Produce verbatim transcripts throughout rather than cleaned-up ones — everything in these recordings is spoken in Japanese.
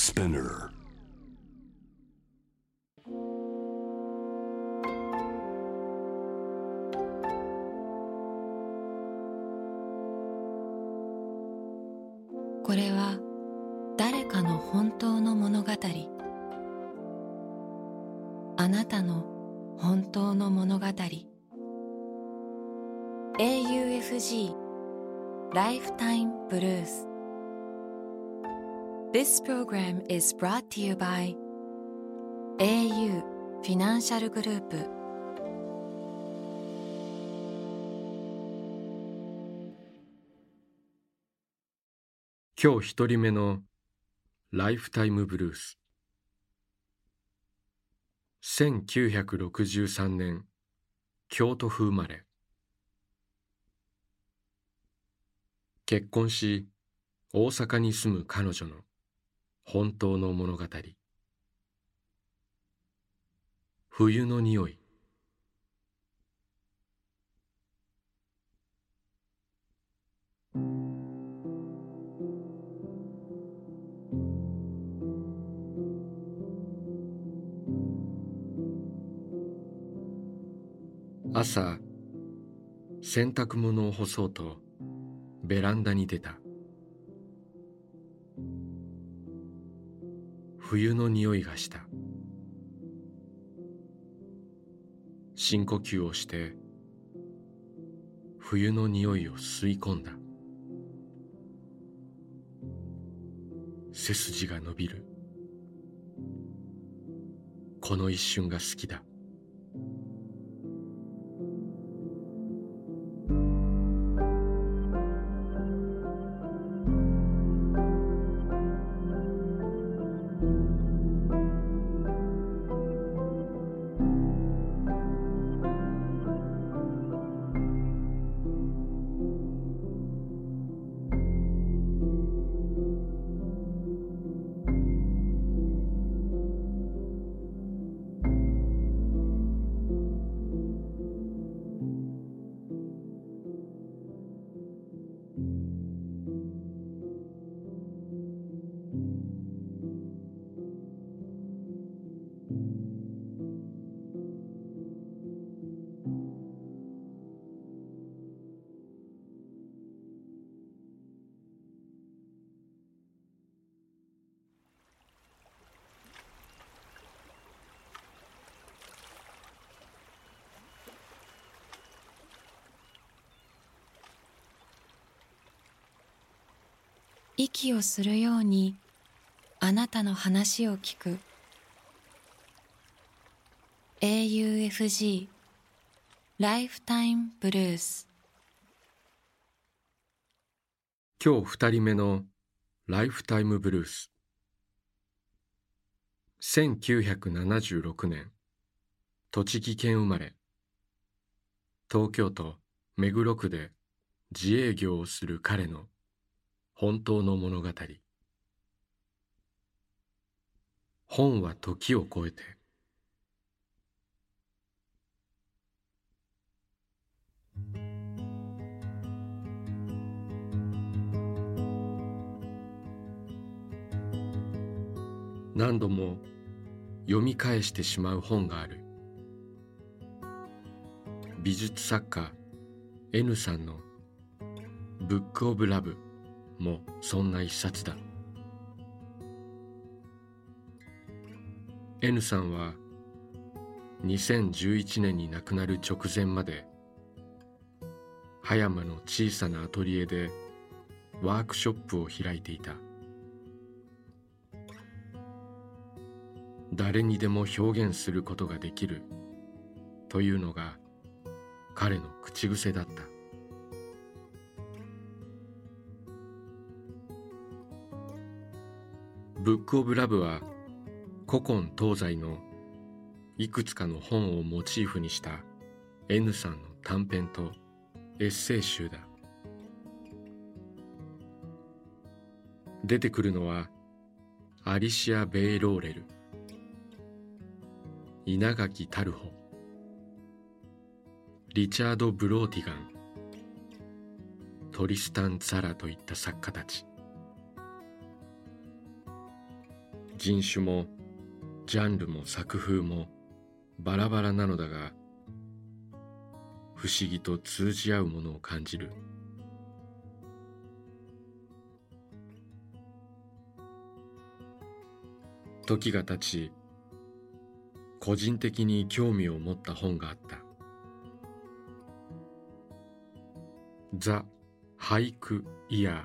Spinner。これは誰かの本当の物語。あなたの本当の物語。 エーユーエフジー ライフタイムブルース。 This program is brought to you by エーユー Financial Group。今日一人目のライフタイムブルース。せんきゅうひゃくろくじゅうさんねん京都府生まれ。結婚し大阪に住む彼女の本当の物語。冬の匂い。朝、洗濯物を干そうとベランダに出た。冬の匂いがした。深呼吸をして冬の匂いを吸い込んだ。背筋が伸びる。この一瞬が好きだ。息をするようにあなたの話を聞く。 エーユーエフジー ライフタイムブルース。今日二人目のライフタイムブルース。せんきゅうひゃくななじゅうろくねん栃木県生まれ。東京都目黒区で自営業をする彼の本当の物語。本は時を超えて。何度も読み返してしまう本がある。美術作家 エヌ さんのブックオブラブもそんな一冊だ。 エヌ さんはにせんじゅういちねんに亡くなる直前まで葉山の小さなアトリエでワークショップを開いていた。誰にでも表現することができるというのが彼の口癖だった。ブックオブラブは古今東西のいくつかの本をモチーフにした エヌ さんの短編とエッセイ集だ。出てくるのはアリシア・ベイローレル、稲垣タルホ、リチャード・ブローティガン、トリスタン・ツァラといった作家たち。人種もジャンルも作風もバラバラなのだが、不思議と通じ合うものを感じる。時が経ち、個人的に興味を持った本があった。ザ・俳句イヤー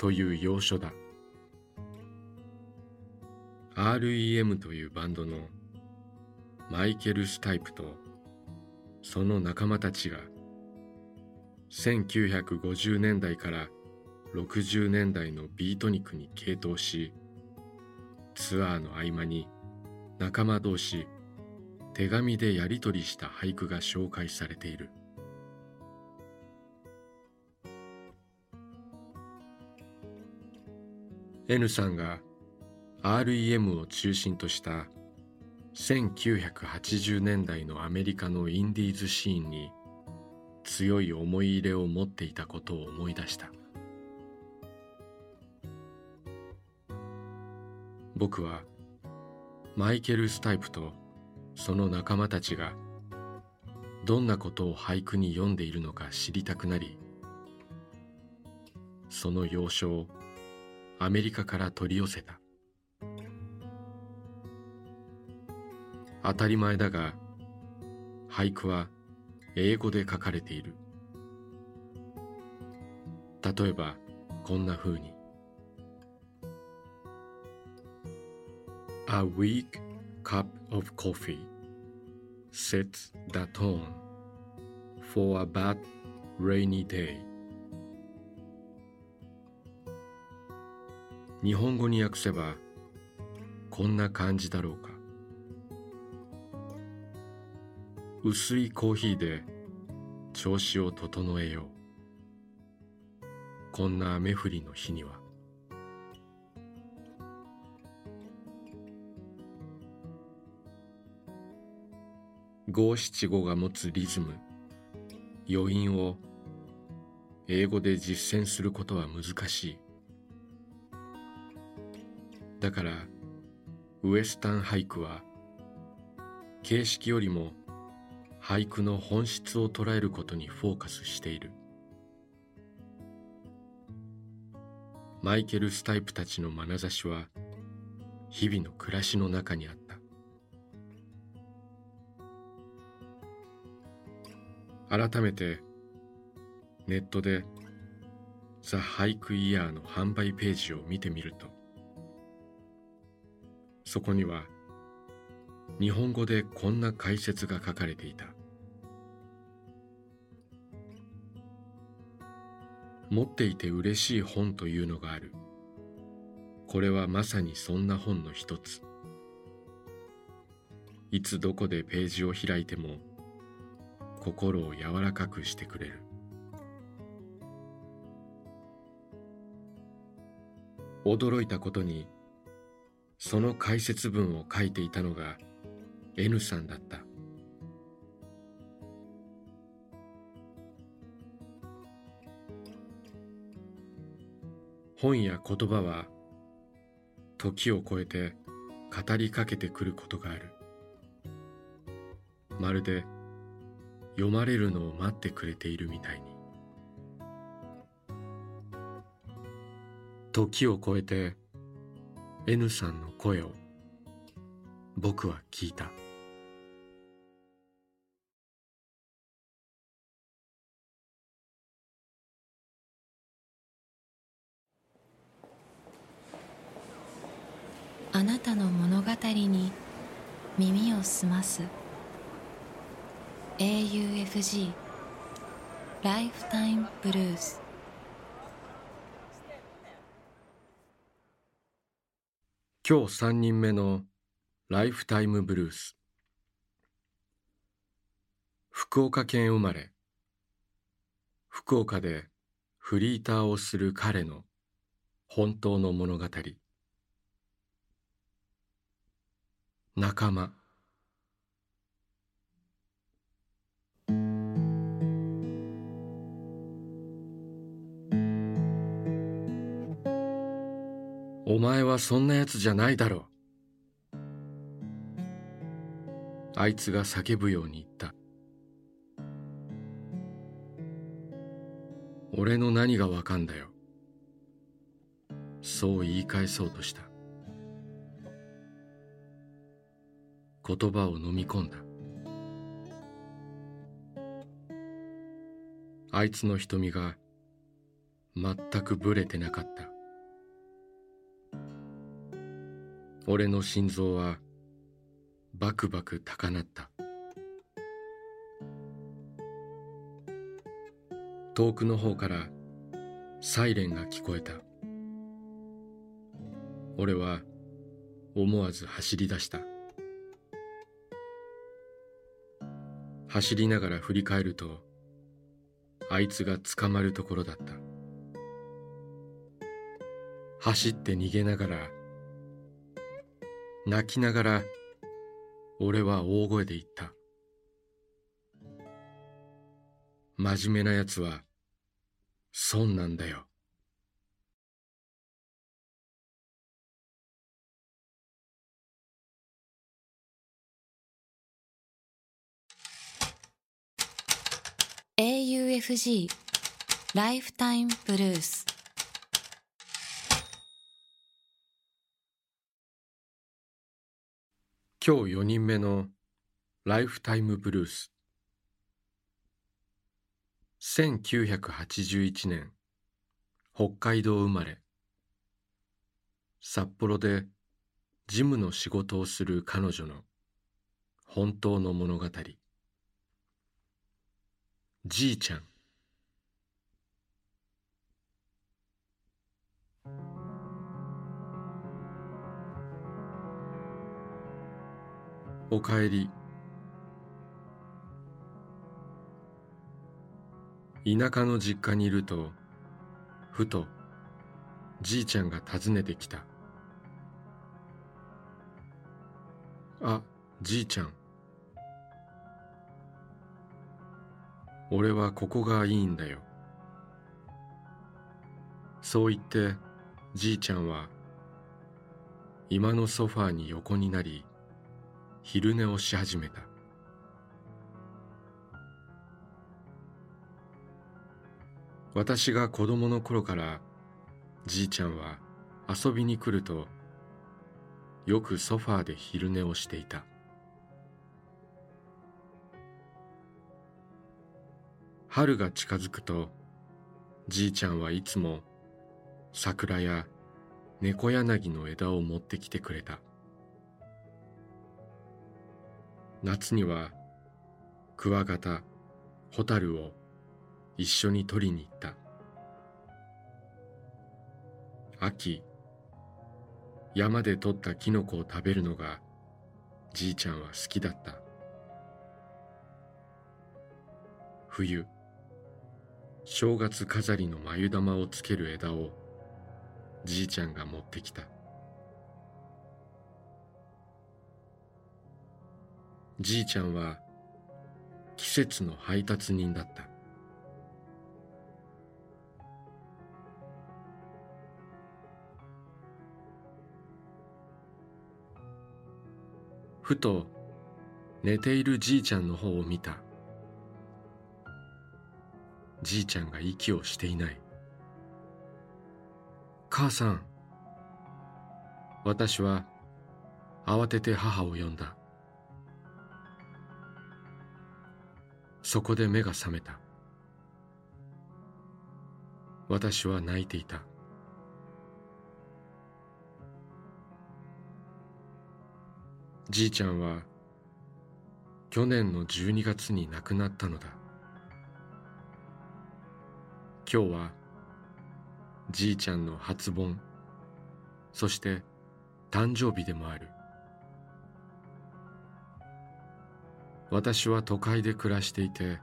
という洋書だ。アールイーエム というバンドのマイケル・スタイプとその仲間たちがせんきゅうひゃくごじゅうねんだいからろくじゅうねんだいのビートニックに傾倒し、ツアーの合間に仲間同士手紙でやり取りした俳句が紹介されている。N さんが アールイーエム を中心としたせんきゅうひゃくはちじゅうねんだいのアメリカのインディーズシーンに強い思い入れを持っていたことを思い出した。僕はマイケル・スタイプとその仲間たちがどんなことを俳句に詠んでいるのか知りたくなり、その洋書をアメリカから取り寄せた。当たり前だが、俳句は英語で書かれている。例えばこんな風に。A weak cup of coffee sets the tone for a bad rainy day。日本語に訳せばこんな感じだろうか。薄いコーヒーで調子を整えよう。こんな雨降りの日には。五七五が持つリズム、余韻を英語で実践することは難しい。だからウエスタン俳句は形式よりも俳句の本質を捉えることにフォーカスしている。マイケル・スタイプたちの眼差しは日々の暮らしの中にあった。改めてネットでザ・俳句イヤーの販売ページを見てみると、そこには日本語でこんな解説が書かれていた。持っていて嬉しい本というのがある。これはまさにそんな本の一つ。いつどこでページを開いても心を柔らかくしてくれる。驚いたことに、その解説文を書いていたのが N さんだった。本や言葉は時を超えて語りかけてくることがある。まるで読まれるのを待ってくれているみたいに。時を超えて N さんの声を僕は聞いた。あなたの物語に耳を澄ます。エーユーエフジー ライフタイムブルース。今日さんにんめのライフタイムブルース。福岡県生まれ、福岡でフリーターをする彼の本当の物語。仲間。お前はそんなやつじゃないだろう。あいつが叫ぶように言った。俺の何がわかんだよ。そう言い返そうとした。言葉を飲み込んだ。あいつの瞳が全くぶれてなかった。俺の心臓はバクバク高鳴った。遠くの方からサイレンが聞こえた。俺は思わず走り出した。走りながら振り返ると、あいつが捕まるところだった。走って逃げながら、泣きながら、俺は大声で言った。真面目なやつは、損なんだよ。エーユーエフジー ライフタイムブルース。今日よにんめのライフタイムブルース。せんきゅうひゃくはちじゅういちねん、北海道生まれ。札幌で事務の仕事をする彼女の本当の物語。じいちゃん。おかえり。田舎の実家にいると、ふとじいちゃんが訪ねてきた。あ、じいちゃん。俺はここがいいんだよ。そう言ってじいちゃんは居間のソファーに横になり、昼寝をし始めた。私が子供の頃からじいちゃんは遊びに来るとよくソファーで昼寝をしていた。春が近づくと、じいちゃんはいつも桜や猫柳の枝を持ってきてくれた。夏にはクワガタ、ホタルを一緒に取りに行った。秋、山で採ったキノコを食べるのがじいちゃんは好きだった。冬、正月飾りの繭玉をつける枝をじいちゃんが持ってきた。じいちゃんは季節の配達人だった。ふと寝ているじいちゃんの方を見た。じいちゃんが息をしていない。母さん。私は慌てて母を呼んだ。そこで目が覚めた。私は泣いていた。じいちゃんは去年のじゅうにがつに亡くなったのだ。今日はじいちゃんの初盆、そして誕生日でもある。私は都会で暮らしていて、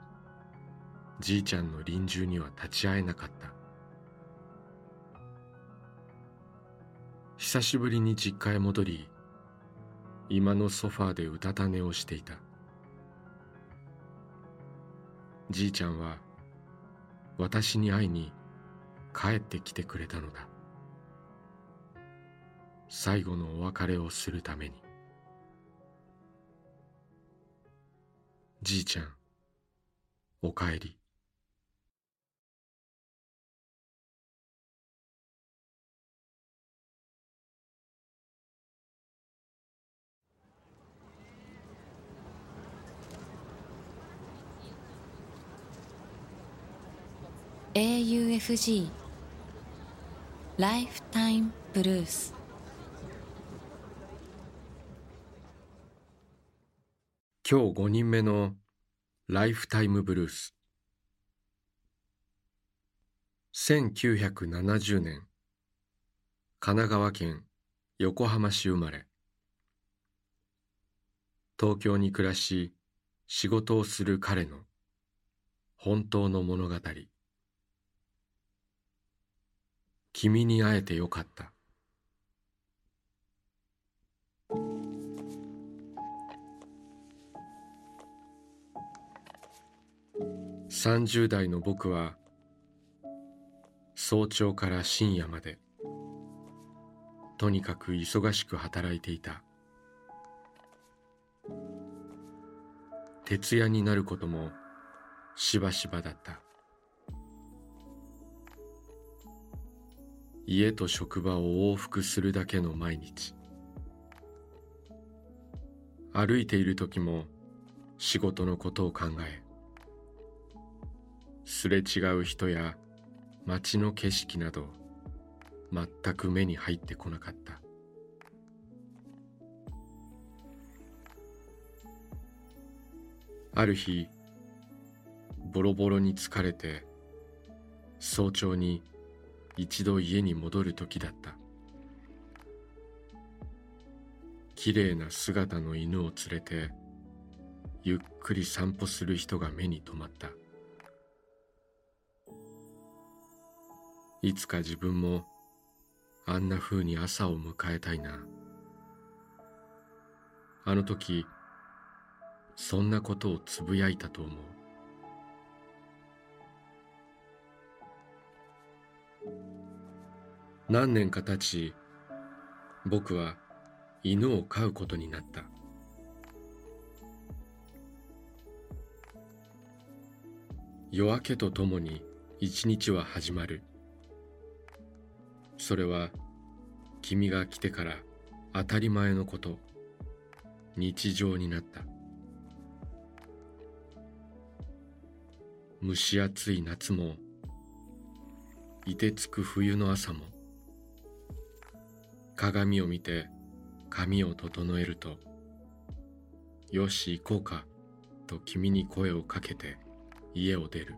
じいちゃんの臨終には立ち会えなかった。久しぶりに実家へ戻り、居間のソファーでうたた寝をしていた。じいちゃんは私に会いに帰ってきてくれたのだ。最後のお別れをするために。じいちゃん、おかえり。エーユーエフジー ライフタイムブルース。今日ごにんめのライフタイムブルース。せんきゅうひゃくななじゅうねん、神奈川県横浜市生まれ。東京に暮らし仕事をする彼の本当の物語。君に会えてよかった。さんじゅう代の僕は早朝から深夜までとにかく忙しく働いていた。徹夜になることもしばしばだった。家と職場を往復するだけの毎日。歩いている時も仕事のことを考え、すれ違う人や街の景色など全く目に入ってこなかった。ある日、ボロボロに疲れて早朝に一度家に戻る時だった。綺麗な姿の犬を連れてゆっくり散歩する人が目に留まった。いつか自分もあんな風に朝を迎えたいな。あの時そんなことをつぶやいたと思う。何年か経ち、僕は犬を飼うことになった。夜明けとともに一日は始まる。それは君が来てから当たり前のこと、日常になった。蒸し暑い夏も凍てつく冬の朝も、鏡を見て髪を整えると、よし行こうかと君に声をかけて家を出る。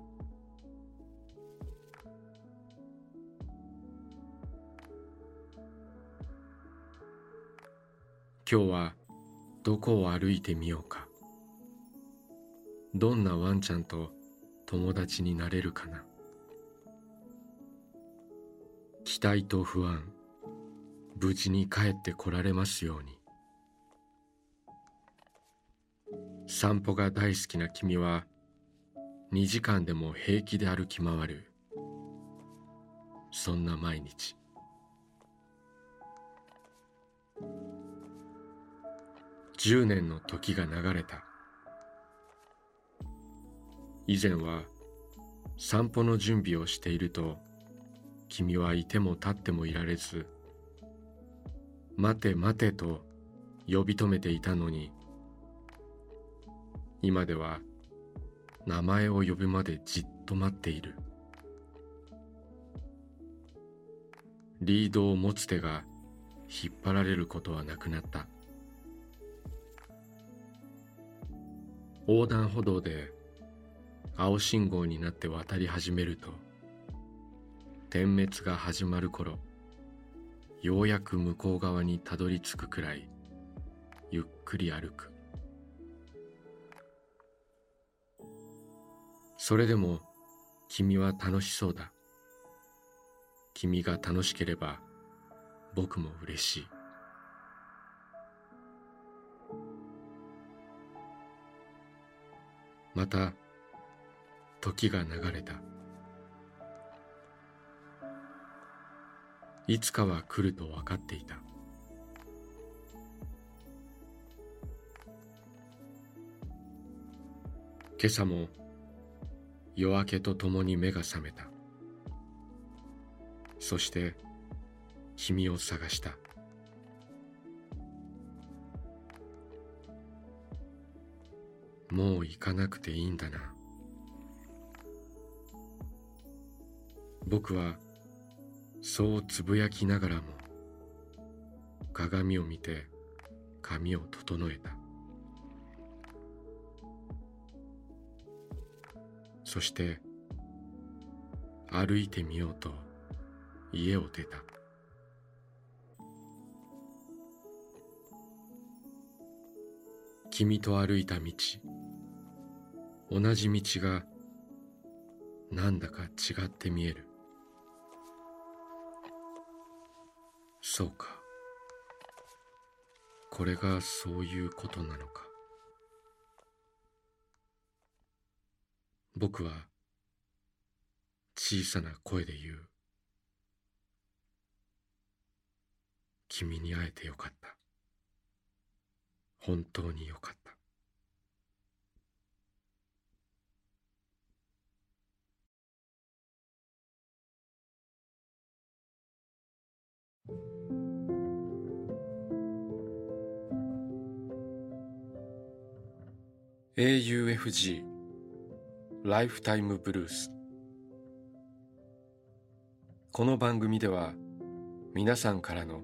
今日はどこを歩いてみようか。どんなワンちゃんと友達になれるかな。期待と不安、無事に帰ってこられますように。散歩が大好きな君はにじかんでも平気で歩き回る。そんな毎日。じゅうねんの時が流れた。以前は散歩の準備をしていると、君はいても立ってもいられず、待て待てと呼び止めていたのに、今では名前を呼ぶまでじっと待っている。リードを持つ手が引っ張られることはなくなった。横断歩道で青信号になって渡り始めると、点滅が始まる頃、ようやく向こう側にたどり着くくらいゆっくり歩く。それでも君は楽しそうだ。君が楽しければ僕も嬉しい。また時が流れた。いつかは来ると分かっていた。今朝も夜明けとともに目が覚めた。そして君を探した。もう行かなくていいんだな。僕はそうつぶやきながらも鏡を見て髪を整えた。そして歩いてみようと家を出た。君と歩いた道、同じ道がなんだか違って見える。そうか、これがそういうことなのか。僕は小さな声で言う。君に会えてよかった。本当によかった。エーユーエフジー ライフタイムブルース。この番組では皆さんからの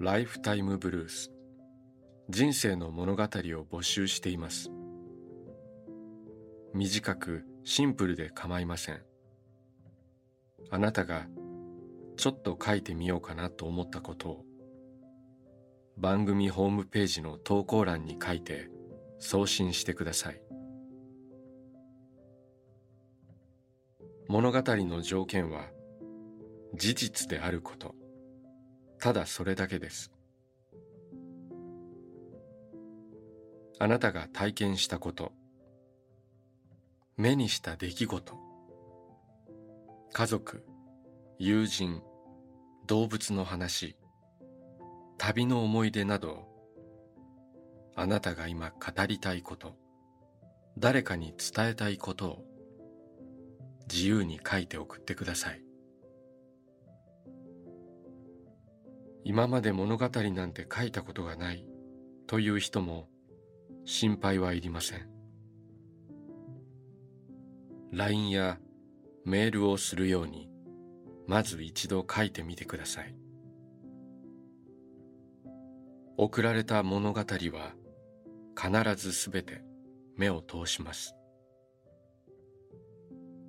ライフタイムブルース、人生の物語を募集しています。短くシンプルで構いません。あなたがちょっと書いてみようかなと思ったことを番組ホームページの投稿欄に書いて送信してください。物語の条件は事実であること、ただそれだけです。あなたが体験したこと、目にした出来事、家族、友人、動物の話、旅の思い出など、あなたが今語りたいこと、誰かに伝えたいことを自由に書いて送ってください。今まで物語なんて書いたことがないという人も心配はいりません。ライン やメールをするようにまず一度書いてみてください。送られた物語は必ずすべて目を通します。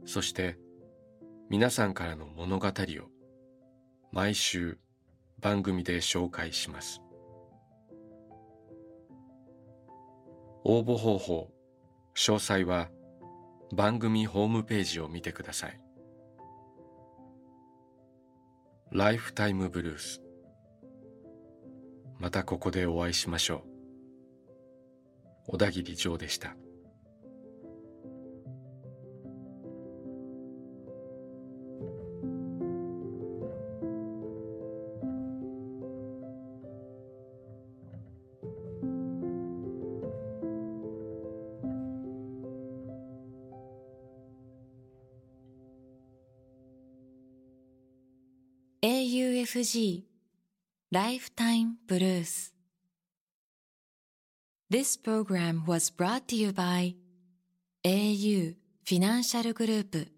そして皆さんからの物語を毎週番組で紹介します。応募方法、詳細は番組ホームページを見てください。ライフタイムブルース。またここでお会いしましょう。小田切丈でした。エーユーエフジー Lifetime Blues. This program was brought to you by エーユー Financial Group.